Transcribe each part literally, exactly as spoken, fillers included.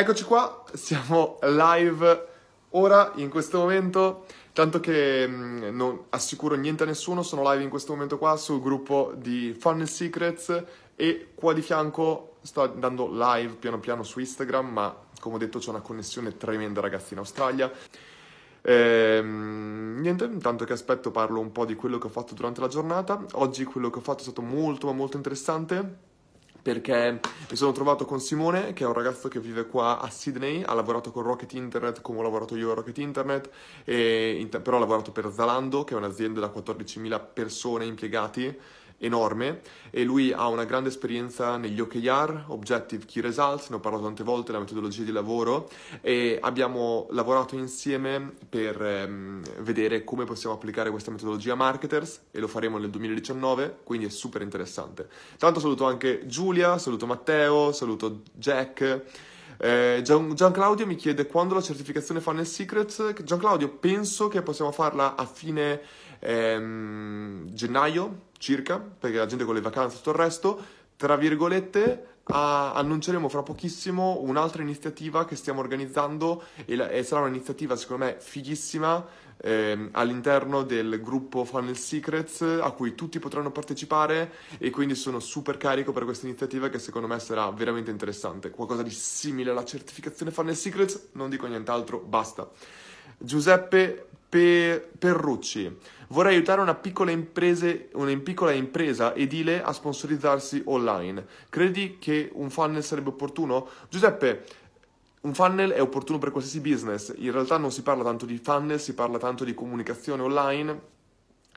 Eccoci qua, siamo live ora, in questo momento, tanto che mh, non assicuro niente a nessuno, sono live in questo momento qua sul gruppo di Funnel Secrets e qua di fianco sto andando live piano piano su Instagram, ma come ho detto c'è una connessione tremenda ragazzi in Australia. Ehm, niente, intanto che aspetto parlo un po' di quello che ho fatto durante la giornata. Oggi quello che ho fatto è stato molto ma molto interessante, perché mi sono trovato con Simone, che è un ragazzo che vive qua a Sydney, ha lavorato con Rocket Internet come ho lavorato io a Rocket Internet, e inter- però ha lavorato per Zalando, che è un'azienda da quattordicimila persone impiegati, enorme, e lui ha una grande esperienza negli O K R, Objective Key Results, ne ho parlato tante volte, la metodologia di lavoro, e abbiamo lavorato insieme per ehm, vedere come possiamo applicare questa metodologia a marketers, e lo faremo nel duemiladiciannove, quindi è super interessante. Tanto saluto anche Giulia, saluto Matteo, saluto Jack. Eh, Gian, Gian Claudio mi chiede quando la certificazione Funnel Secrets. Gian Claudio, penso che possiamo farla a fine ehm, gennaio circa, perché la gente con le vacanze e tutto il resto, tra virgolette. A, annunceremo fra pochissimo un'altra iniziativa che stiamo organizzando e, la, e sarà un'iniziativa secondo me fighissima ehm, all'interno del gruppo Funnel Secrets, a cui tutti potranno partecipare, e quindi sono super carico per questa iniziativa che secondo me sarà veramente interessante, qualcosa di simile alla certificazione Funnel Secrets, non dico nient'altro, basta. Giuseppe Pe- Perrucci, vorrei aiutare una piccola, imprese, una piccola impresa edile a sponsorizzarsi online. Credi che un funnel sarebbe opportuno? Giuseppe, un funnel è opportuno per qualsiasi business. In realtà non si parla tanto di funnel, si parla tanto di comunicazione online,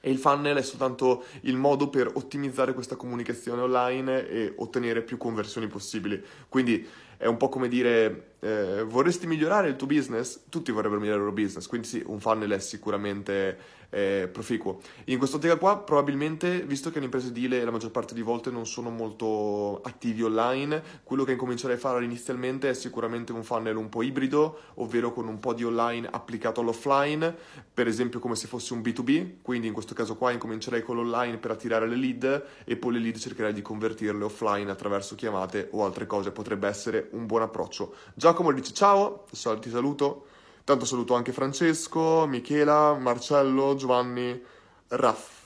e il funnel è soltanto il modo per ottimizzare questa comunicazione online e ottenere più conversioni possibili. Quindi è un po' come dire, eh, vorresti migliorare il tuo business? Tutti vorrebbero migliorare il loro business, quindi sì, un funnel è sicuramente eh, proficuo. In quest'ottica qua, probabilmente, visto che le imprese edile la maggior parte di volte non sono molto attivi online, quello che incomincerei a fare inizialmente è sicuramente un funnel un po' ibrido, ovvero con un po' di online applicato all'offline, per esempio come se fosse un B due B, quindi in questo caso qua incomincerei con l'online per attirare le lead, e poi le lead cercherei di convertirle offline attraverso chiamate o altre cose, potrebbe essere un buon approccio. Giacomo dice ciao, ti saluto, tanto saluto anche Francesco, Michela, Marcello, Giovanni, Raff.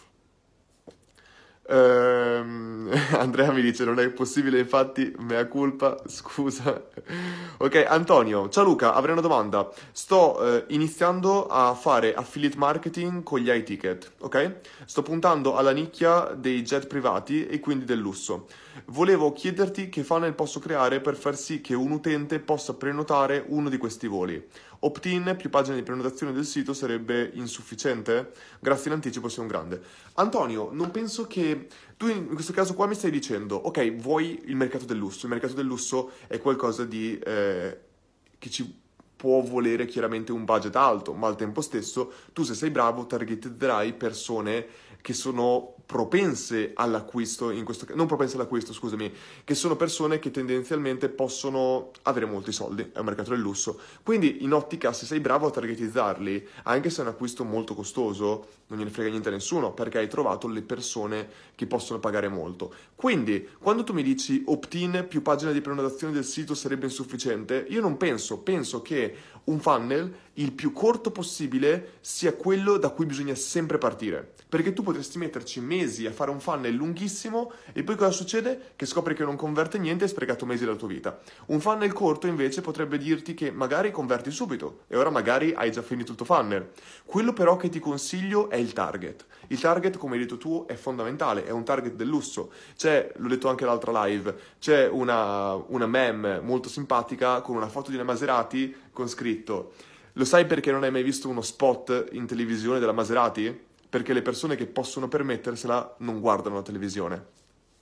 Ehm, Andrea mi dice non è possibile, infatti mea culpa, scusa. Ok, Antonio, ciao Luca, avrei una domanda. Sto eh, iniziando a fare affiliate marketing con gli i-ticket, ok? Sto puntando alla nicchia dei jet privati e quindi del lusso. Volevo chiederti che funnel posso creare per far sì che un utente possa prenotare uno di questi voli. Opt-in più pagine di prenotazione del sito sarebbe insufficiente? Grazie in anticipo, sei un grande. Antonio, non penso che... Tu in questo caso qua mi stai dicendo, ok, vuoi il mercato del lusso. Il mercato del lusso è qualcosa di... Eh, che ci può volere chiaramente un budget alto, ma al tempo stesso tu, se sei bravo, targetterai persone che sono propense all'acquisto, in questo non propense all'acquisto, scusami, che sono persone che tendenzialmente possono avere molti soldi, è un mercato del lusso. Quindi in ottica, se sei bravo a targetizzarli, anche se è un acquisto molto costoso, non gliene frega niente a nessuno, perché hai trovato le persone che possono pagare molto. Quindi, quando tu mi dici opt-in più pagina di prenotazione del sito sarebbe insufficiente, io non penso, penso che un funnel il più corto possibile sia quello da cui bisogna sempre partire, perché tu potresti metterci mesi a fare un funnel lunghissimo e poi cosa succede? Che scopri che non converte niente e hai sprecato mesi della tua vita. Un funnel corto invece potrebbe dirti che magari converti subito e ora magari hai già finito il tuo funnel. Quello però che ti consiglio è il target. Il target, come hai detto tu, è fondamentale, è un target del lusso. C'è, l'ho detto anche l'altra live, c'è una, una meme molto simpatica con una foto di una Maserati con scritto: lo sai perché non hai mai visto uno spot in televisione della Maserati? Perché le persone che possono permettersela non guardano la televisione.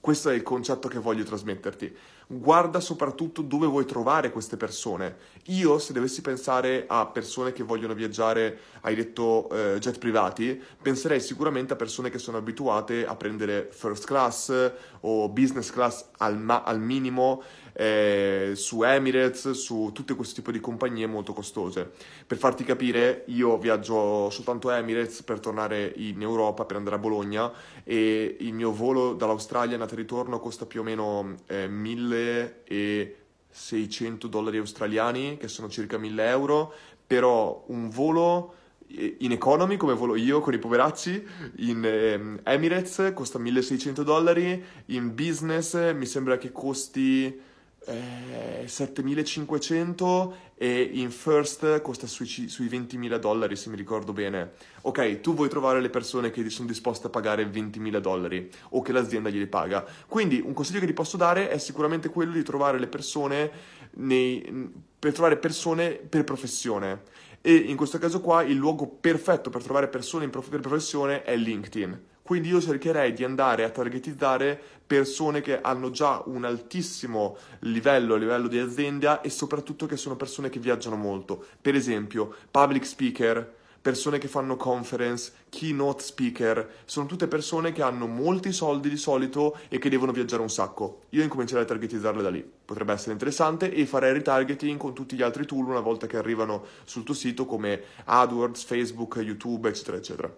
Questo è il concetto che voglio trasmetterti. Guarda soprattutto dove vuoi trovare queste persone. Io, se dovessi pensare a persone che vogliono viaggiare, hai detto eh, jet privati, penserei sicuramente a persone che sono abituate a prendere first class o business class al, ma- al minimo, eh, su Emirates, su tutti questi tipi di compagnie molto costose. Per farti capire, io viaggio soltanto Emirates per tornare in Europa, per andare a Bologna, e il mio volo dall'Australia in ritorno costa più o meno eh, mille e seicento dollari australiani, che sono circa mille euro, però un volo in economy, come volo io con i poverazzi, in Emirates costa milleseicento dollari, in business mi sembra che costi eh, settemilacinquecento e in first costa sui, sui ventimila dollari, se mi ricordo bene. Ok, tu vuoi trovare le persone che sono disposte a pagare ventimila dollari o che l'azienda glieli paga. Quindi un consiglio che ti posso dare è sicuramente quello di trovare le persone nei, per trovare persone per professione. E in questo caso qua il luogo perfetto per trovare persone in prof- per professione è LinkedIn. Quindi io cercherei di andare a targetizzare persone che hanno già un altissimo livello a livello di azienda e soprattutto che sono persone che viaggiano molto. Per esempio, public speaker, persone che fanno conference, keynote speaker, sono tutte persone che hanno molti soldi di solito e che devono viaggiare un sacco. Io incomincerei a targetizzarle da lì, potrebbe essere interessante, e farei retargeting con tutti gli altri tool una volta che arrivano sul tuo sito, come AdWords, Facebook, YouTube, eccetera, eccetera.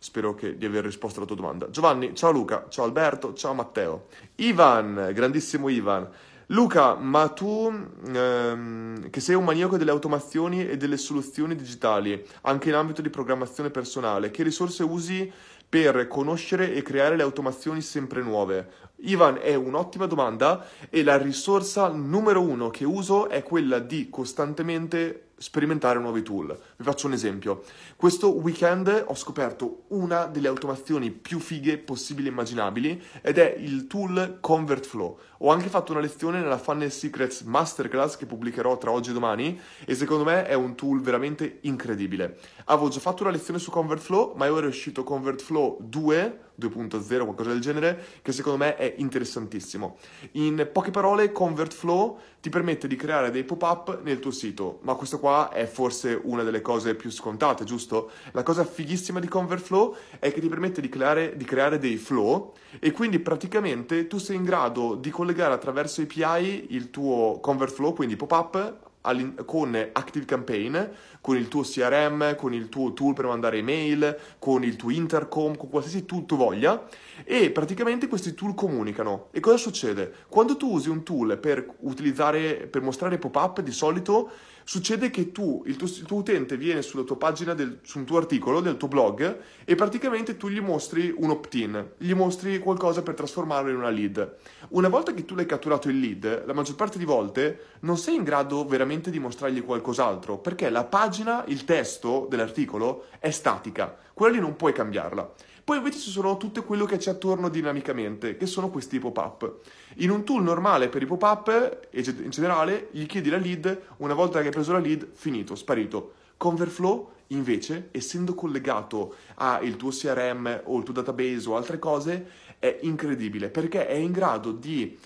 Spero che di aver risposto alla tua domanda. Giovanni, ciao Luca, ciao Alberto, ciao Matteo. Ivan, grandissimo Ivan. Luca, ma tu ehm, che sei un maniaco delle automazioni e delle soluzioni digitali, anche in ambito di programmazione personale, che risorse usi per conoscere e creare le automazioni sempre nuove? Ivan, è un'ottima domanda, e la risorsa numero uno che uso è quella di costantemente sperimentare nuovi tool. Vi faccio un esempio. Questo weekend ho scoperto una delle automazioni più fighe possibili e immaginabili, ed è il tool ConvertFlow. Ho anche fatto una lezione nella Funnel Secrets Masterclass che pubblicherò tra oggi e domani, e secondo me è un tool veramente incredibile. Avevo già fatto una lezione su ConvertFlow, ma ora è uscito ConvertFlow due, due punto zero, qualcosa del genere, che secondo me è interessantissimo. In poche parole, ConvertFlow ti permette di creare dei pop-up nel tuo sito, ma questo qua è forse una delle cose più scontate, giusto? La cosa fighissima di ConvertFlow è che ti permette di creare, di creare dei flow, e quindi praticamente tu sei in grado di collegare attraverso A P I il tuo ConvertFlow, quindi pop-up, con Active Campaign, con il tuo C R M, con il tuo tool per mandare email, con il tuo Intercom, con qualsiasi tool tu voglia, e praticamente questi tool comunicano. E cosa succede? Quando tu usi un tool per utilizzare, per mostrare pop-up, di solito succede che tu, il tuo, il tuo utente viene sulla tua pagina, del, su un tuo articolo, del tuo blog, e praticamente tu gli mostri un opt-in, gli mostri qualcosa per trasformarlo in una lead. Una volta che tu l'hai catturato il lead, la maggior parte di volte non sei in grado veramente di mostrargli qualcos'altro, perché la pagina, il testo dell'articolo è statica, quella lì non puoi cambiarla. Poi invece ci sono tutto quello che c'è attorno dinamicamente, che sono questi pop-up. In un tool normale per i pop-up, in generale, gli chiedi la lead, una volta che hai preso la lead, finito, sparito. ConvertFlow, invece, essendo collegato al tuo C R M o il tuo database o altre cose, è incredibile, perché è in grado di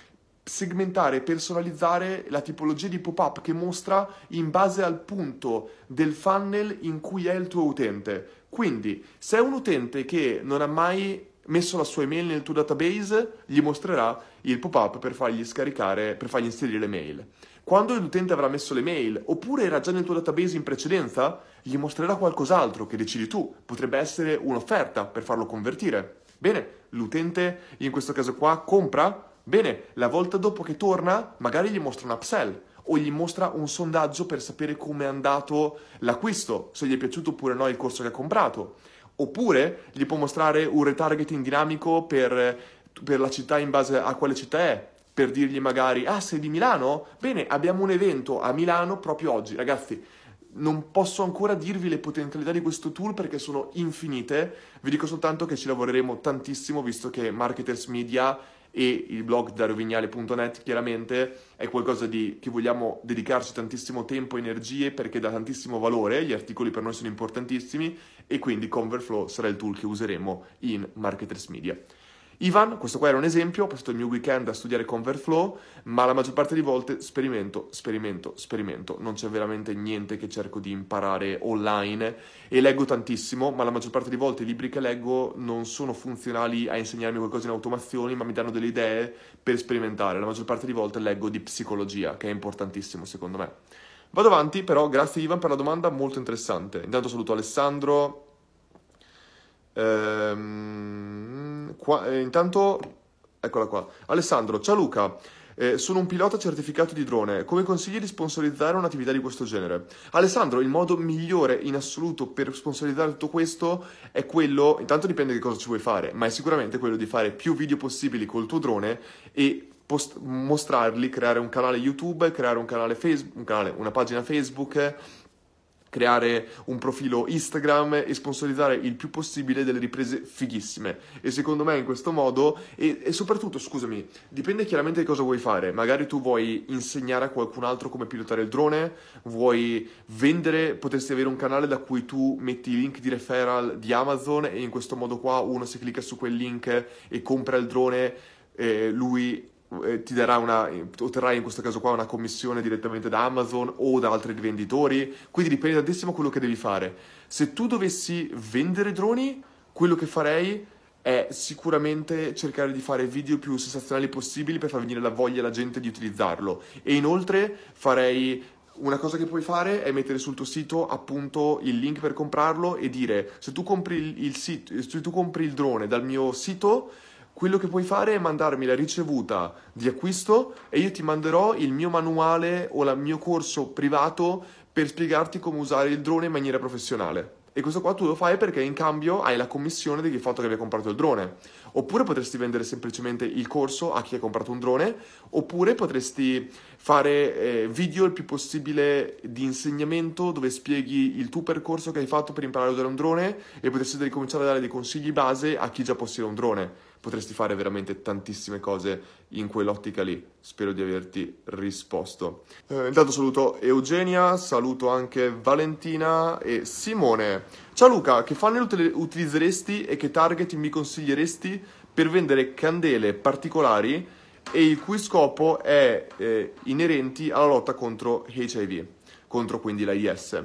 segmentare e personalizzare la tipologia di pop-up che mostra in base al punto del funnel in cui è il tuo utente. Quindi, se è un utente che non ha mai messo la sua email nel tuo database, gli mostrerà il pop-up per fargli scaricare, per fargli inserire le mail. Quando l'utente avrà messo le mail, oppure era già nel tuo database in precedenza, gli mostrerà qualcos'altro che decidi tu. Potrebbe essere un'offerta per farlo convertire. Bene, l'utente in questo caso qua compra. Bene, la volta dopo che torna, magari gli mostra un upsell, o gli mostra un sondaggio per sapere come è andato l'acquisto, se gli è piaciuto oppure no il corso che ha comprato. Oppure gli può mostrare un retargeting dinamico per, per la città, in base a quale città è, per dirgli magari, ah, sei di Milano? Bene, abbiamo un evento a Milano proprio oggi, ragazzi. Non posso ancora dirvi le potenzialità di questo tool perché sono infinite, vi dico soltanto che ci lavoreremo tantissimo, visto che Marketers Media e il blog darovignale punto net chiaramente è qualcosa di che vogliamo dedicarci tantissimo tempo e energie, perché dà tantissimo valore, gli articoli per noi sono importantissimi, e quindi ConvertFlow sarà il tool che useremo in Marketers Media. Ivan, questo qua era un esempio, ho passato il mio weekend a studiare ConvertFlow, ma la maggior parte di volte sperimento, sperimento, sperimento. Non c'è veramente niente che cerco di imparare online, e leggo tantissimo, ma la maggior parte di volte i libri che leggo non sono funzionali a insegnarmi qualcosa in automazioni, ma mi danno delle idee per sperimentare. La maggior parte di volte leggo di psicologia, che è importantissimo secondo me. Vado avanti però, grazie Ivan per la domanda, molto interessante. Intanto saluto Alessandro. Ehm... Qua, eh, intanto, eccola qua. Alessandro, ciao Luca, Eh, sono un pilota certificato di drone, come consigli di sponsorizzare un'attività di questo genere? Alessandro, il modo migliore in assoluto per sponsorizzare tutto questo è quello, intanto dipende che cosa ci vuoi fare, ma è sicuramente quello di fare più video possibili col tuo drone e post- mostrarli, creare un canale YouTube, creare un canale Facebook, un canale, una pagina Facebook, creare un profilo Instagram e sponsorizzare il più possibile delle riprese fighissime. E secondo me in questo modo, e, e soprattutto, scusami, dipende chiaramente di cosa vuoi fare. Magari tu vuoi insegnare a qualcun altro come pilotare il drone, vuoi vendere, potresti avere un canale da cui tu metti i link di referral di Amazon e in questo modo qua uno se clicca su quel link e compra il drone, eh, lui... ti darà una, otterrai in questo caso qua una commissione direttamente da Amazon o da altri rivenditori, quindi dipende tantissimo quello che devi fare. Se tu dovessi vendere droni, quello che farei è sicuramente cercare di fare video più sensazionali possibili per far venire la voglia alla gente di utilizzarlo, e inoltre farei... Una cosa che puoi fare è mettere sul tuo sito appunto il link per comprarlo e dire: se tu compri il, il sito, se tu compri il drone dal mio sito, quello che puoi fare è mandarmi la ricevuta di acquisto e io ti manderò il mio manuale o il mio corso privato per spiegarti come usare il drone in maniera professionale. E questo qua tu lo fai perché in cambio hai la commissione del fatto che abbia comprato il drone. Oppure potresti vendere semplicemente il corso a chi ha comprato un drone, oppure potresti fare eh, video il più possibile di insegnamento dove spieghi il tuo percorso che hai fatto per imparare a usare un drone, e potresti ricominciare a dare dei consigli base a chi già possiede un drone. Potresti fare veramente tantissime cose in quell'ottica lì. Spero di averti risposto. Eh, intanto saluto Eugenia, saluto anche Valentina e Simone. Ciao Luca, che funnel ut- utilizzeresti e che target mi consiglieresti per vendere candele particolari e il cui scopo è eh, inerenti alla lotta contro H I V, contro quindi l'AIDS?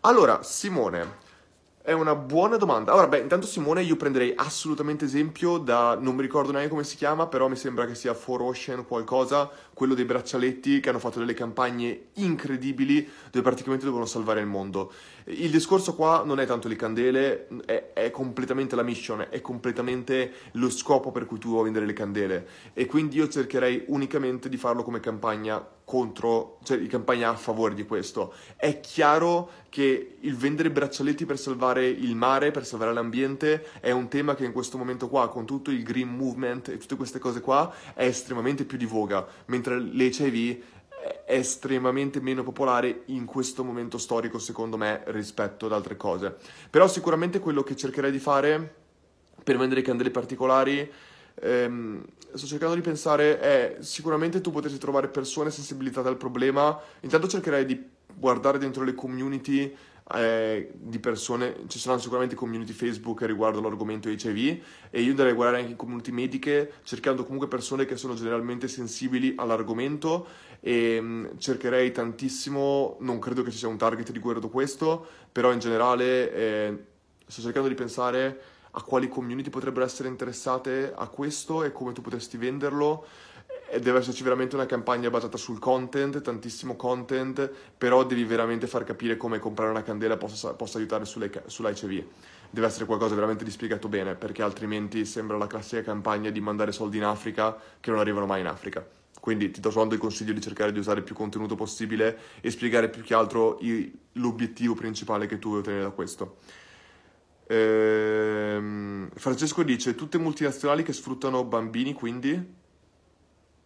Allora, Simone... È una buona domanda. Allora, beh, intanto Simone io prenderei assolutamente esempio da, non mi ricordo neanche come si chiama, però mi sembra che sia For Ocean qualcosa, quello dei braccialetti che hanno fatto delle campagne incredibili dove praticamente dovevano salvare il mondo. Il discorso qua non è tanto le candele, è, è completamente la mission, è completamente lo scopo per cui tu vuoi vendere le candele, e quindi io cercherei unicamente di farlo come campagna contro, cioè di campagna a favore di questo. È chiaro che il vendere braccialetti per salvare il mare, per salvare l'ambiente, è un tema che in questo momento qua, con tutto il green movement e tutte queste cose qua, è estremamente più di voga, mentre l'H I V è estremamente meno popolare in questo momento storico, secondo me, rispetto ad altre cose. Però sicuramente quello che cercherei di fare per vendere candele particolari, ehm, sto cercando di pensare, è sicuramente tu potresti trovare persone sensibilizzate al problema. Intanto cercherei di guardare dentro le community eh, di persone, ci saranno sicuramente community Facebook riguardo all'argomento H I V, e io andrei a guardare anche in community mediche, cercando comunque persone che sono generalmente sensibili all'argomento, e mh, cercherei tantissimo, non credo che ci sia un target riguardo questo, però in generale eh, sto cercando di pensare a quali community potrebbero essere interessate a questo e come tu potresti venderlo. E deve esserci veramente una campagna basata sul content, tantissimo content, però devi veramente far capire come comprare una candela possa, possa aiutare sull'H I V. Deve essere qualcosa veramente di spiegato bene, perché altrimenti sembra la classica campagna di mandare soldi in Africa che non arrivano mai in Africa. Quindi ti do soltanto il consiglio di cercare di usare il più contenuto possibile e spiegare più che altro i, l'obiettivo principale che tu vuoi ottenere da questo. Ehm, Francesco dice: tutte multinazionali che sfruttano bambini, quindi...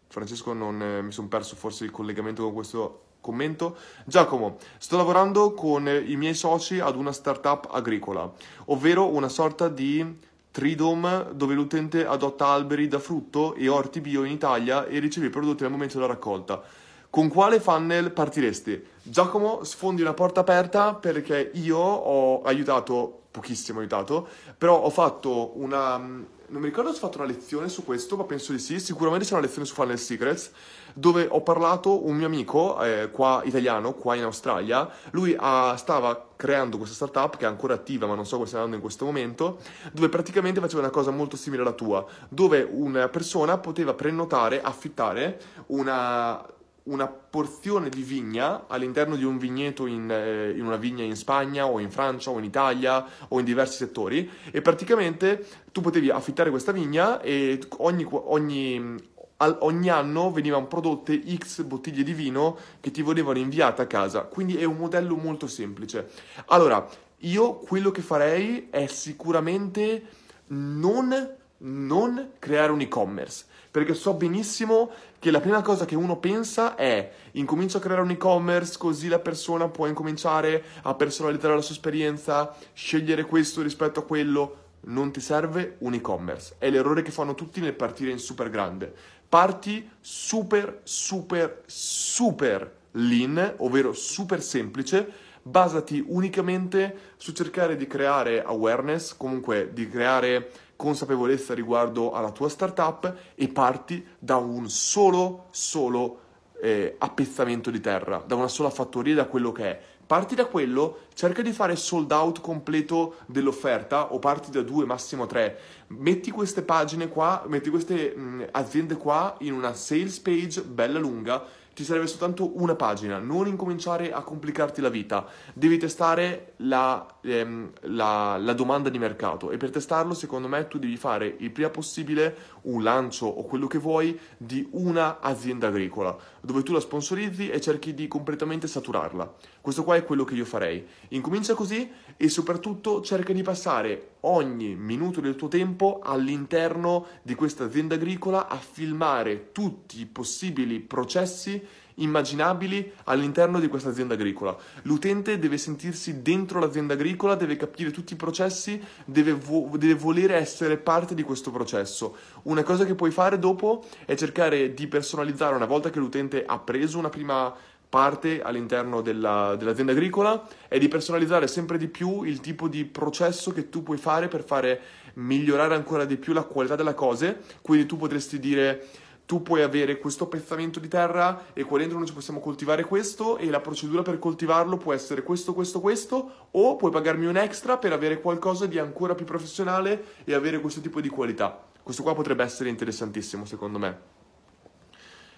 Francesco, non eh, mi sono perso forse il collegamento con questo commento. Giacomo, sto lavorando con eh, i miei soci ad una startup agricola, ovvero una sorta di Tridom dove l'utente adotta alberi da frutto e orti bio in Italia e riceve i prodotti al momento della raccolta. Con quale funnel partiresti? Giacomo, sfondi una porta aperta, perché io ho aiutato, pochissimo aiutato, però ho fatto una... Non mi ricordo se ho fatto una lezione su questo, ma penso di sì. Sicuramente c'è una lezione su Funnel Secrets, dove ho parlato un mio amico, eh, qua italiano, qua in Australia. Lui ha, stava creando questa startup, che è ancora attiva, ma non so come sta andando in questo momento, dove praticamente faceva una cosa molto simile alla tua, dove una persona poteva prenotare, affittare una... una porzione di vigna all'interno di un vigneto in, eh, in una vigna in Spagna o in Francia o in Italia o in diversi settori, e praticamente tu potevi affittare questa vigna e ogni, ogni, Al, ogni anno venivano prodotte X bottiglie di vino che ti venivano inviate a casa, quindi è un modello molto semplice. Allora, io quello che farei è sicuramente non, non creare un e-commerce, perché so benissimo che la prima cosa che uno pensa è: incomincio a creare un e-commerce così la persona può incominciare a personalizzare la sua esperienza, scegliere questo rispetto a quello. Non ti serve un e-commerce, è l'errore che fanno tutti nel partire in super grande. Parti super super super lean, ovvero super semplice, basati unicamente su cercare di creare awareness, comunque di creare consapevolezza riguardo alla tua startup, e parti da un solo solo eh, appezzamento di terra, da una sola fattoria, da quello che è. Parti da quello, cerca di fare sold out completo dell'offerta, o parti da due, massimo tre. Metti queste pagine qua, metti queste mh, aziende qua in una sales page bella lunga. Ti serve soltanto una pagina, non incominciare a complicarti la vita. Devi testare la, ehm, la, la domanda di mercato, e per testarlo, secondo me, tu devi fare il prima possibile un lancio o quello che vuoi di una azienda agricola, dove tu la sponsorizzi e cerchi di completamente saturarla. Questo qua è quello che io farei. Incomincia così, e soprattutto cerca di passare ogni minuto del tuo tempo all'interno di questa azienda agricola a filmare tutti i possibili processi immaginabili all'interno di questa azienda agricola. L'utente deve sentirsi dentro l'azienda agricola, deve capire tutti i processi, deve, vo- deve volere essere parte di questo processo. Una cosa che puoi fare dopo è cercare di personalizzare, una volta che l'utente ha preso una prima parte all'interno della, dell'azienda agricola, è di personalizzare sempre di più il tipo di processo che tu puoi fare per fare migliorare ancora di più la qualità delle cose. Quindi tu potresti dire: tu puoi avere questo appezzamento di terra e qua dentro noi ci possiamo coltivare questo, e la procedura per coltivarlo può essere questo, questo, questo, o puoi pagarmi un extra per avere qualcosa di ancora più professionale e avere questo tipo di qualità. Questo qua potrebbe essere interessantissimo, secondo me.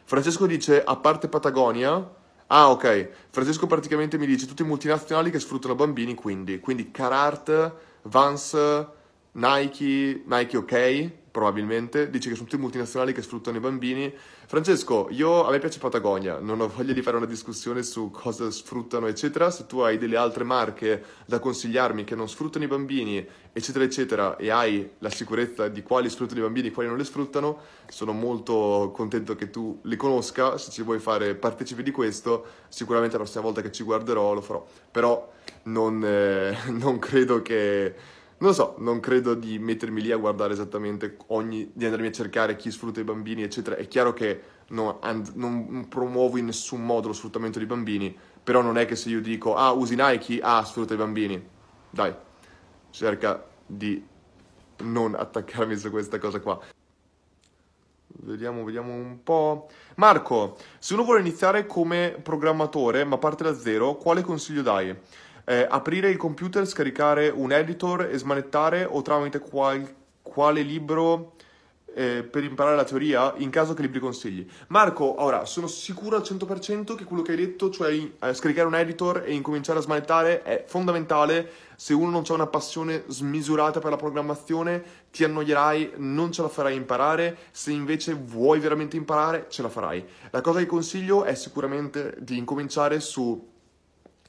Francesco dice: a parte Patagonia... Ah, ok. Francesco praticamente mi dice tutti i multinazionali che sfruttano bambini, quindi. Quindi Carhartt, Vans, Nike, Nike ok, probabilmente. Dice che sono tutti i multinazionali che sfruttano i bambini. Francesco, io, a me piace Patagonia, non ho voglia di fare una discussione su cosa sfruttano, eccetera. Se tu hai delle altre marche da consigliarmi che non sfruttano i bambini, eccetera, eccetera, e hai la sicurezza di quali sfruttano i bambini e quali non li sfruttano, sono molto contento che tu li conosca. Se ci vuoi fare partecipi di questo, sicuramente la prossima volta che ci guarderò lo farò. Però non, eh, non credo che... Non lo so, non credo di mettermi lì a guardare esattamente ogni... di andarmi a cercare chi sfrutta i bambini, eccetera. È chiaro che non, and, non promuovo in nessun modo lo sfruttamento dei bambini, però non è che se io dico: ah, usi Nike, ah, sfrutta i bambini. Dai, cerca di non attaccarmi su questa cosa qua. Vediamo, vediamo un po'. Marco, se uno vuole iniziare come programmatore, ma parte da zero, quale consiglio dai? Eh, aprire il computer, scaricare un editor e smanettare, o tramite qual- quale libro eh, per imparare la teoria? In caso, che libri consigli? Marco, ora sono sicuro al cento per cento che quello che hai detto, cioè eh, scaricare un editor e incominciare a smanettare, è fondamentale. Se uno non ha una passione smisurata per la programmazione, ti annoierai, non ce la farai imparare. Se invece vuoi veramente imparare, ce la farai. La cosa che consiglio è sicuramente di incominciare su...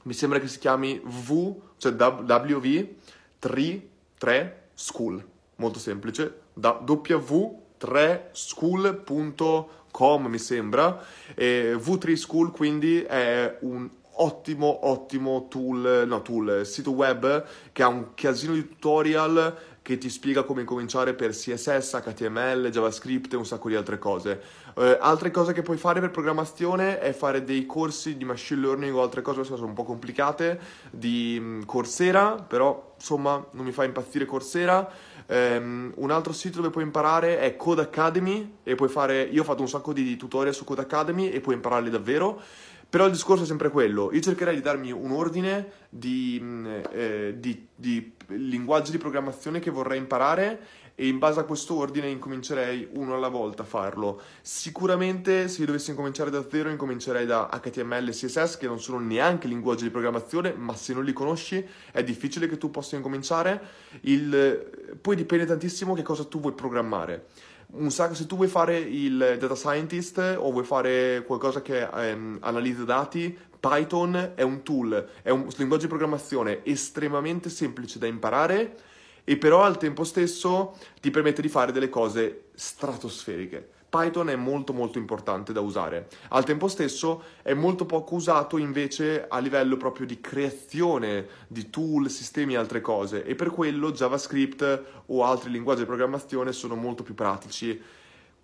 mi sembra che si chiami V, cioè W tre School, molto semplice, da W tre School punto com mi sembra, e W tre School quindi è un ottimo, ottimo tool, no tool, sito web che ha un casino di tutorial che ti spiega come incominciare per C S S, H T M L, JavaScript e un sacco di altre cose. Eh, altre cose che puoi fare per programmazione è fare dei corsi di machine learning o altre cose, queste sono un po' complicate, di Coursera, però insomma non mi fa impazzire Coursera. Um, un altro sito dove puoi imparare è Codecademy, e puoi fare... io ho fatto un sacco di tutorial su Codecademy e puoi impararli davvero. Però il discorso è sempre quello: io cercherei di darmi un ordine di, eh, di, di linguaggi di programmazione che vorrei imparare, e in base a questo ordine incomincerei uno alla volta a farlo. Sicuramente, se io dovessi incominciare da zero, incomincerei da H T M L e C S S, che non sono neanche linguaggi di programmazione, ma se non li conosci è difficile che tu possa incominciare. Il... Poi dipende tantissimo che cosa tu vuoi programmare. un sacco, se tu vuoi fare il data scientist o vuoi fare qualcosa che ehm, analizza dati, Python è un tool, è un linguaggio di programmazione estremamente semplice da imparare, e però al tempo stesso ti permette di fare delle cose stratosferiche. Python è molto molto importante da usare. Al tempo stesso è molto poco usato invece a livello proprio di creazione di tool, sistemi e altre cose, e per quello JavaScript o altri linguaggi di programmazione sono molto più pratici.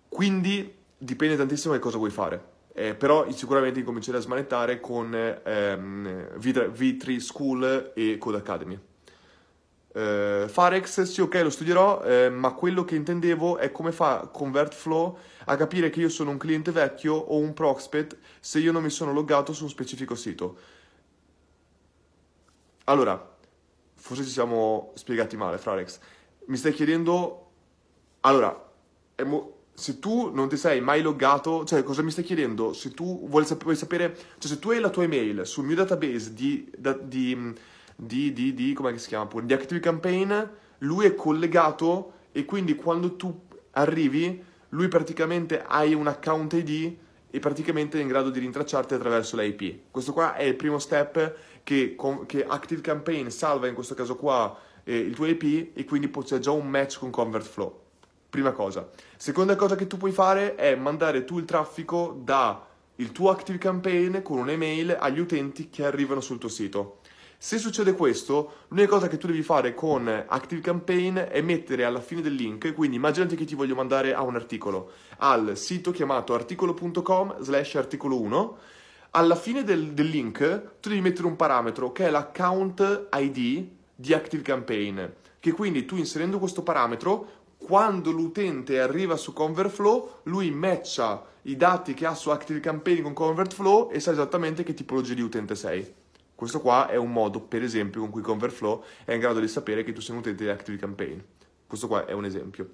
Quindi dipende tantissimo da cosa vuoi fare. Eh, però sicuramente incomincerei a smanettare con ehm, W tre School e Codecademy. Eh, Farex, sì, ok, lo studierò, eh, ma quello che intendevo è come fa ConvertFlow a capire che io sono un cliente vecchio o un prospect se io non mi sono loggato su un specifico sito. Allora, forse ci siamo spiegati male, Farex. Mi stai chiedendo... Allora, è mo... se tu non ti sei mai loggato, cioè cosa mi stai chiedendo? Se tu vuoi sapere, vuoi sapere cioè se tu hai la tua email sul mio database di... di Di, di, di, come si chiama pure? Di Active Campaign, lui è collegato, e quindi quando tu arrivi, lui praticamente hai un account I D e praticamente è in grado di rintracciarti attraverso l'I P. Questo qua è il primo step che, che Active Campaign salva, in questo caso qua, eh, il tuo I P, e quindi c'è già un match con ConvertFlow. Prima cosa. Seconda cosa che tu puoi fare è mandare tu il traffico da il tuo Active Campaign con un'email agli utenti che arrivano sul tuo sito. Se succede questo, l'unica cosa che tu devi fare con Active Campaign è mettere alla fine del link, quindi immaginate che ti voglio mandare a un articolo, al sito chiamato articolo punto com slash articolo uno, alla fine del, del link tu devi mettere un parametro che è l'account I D di Active Campaign, che quindi tu inserendo questo parametro, quando l'utente arriva su ConvertFlow, lui matcha i dati che ha su Active Campaign con ConvertFlow e sa esattamente che tipologia di utente sei. Questo qua è un modo, per esempio, con cui ConvertFlow è in grado di sapere che tu sei un utente di Active Campaign. Questo qua è un esempio.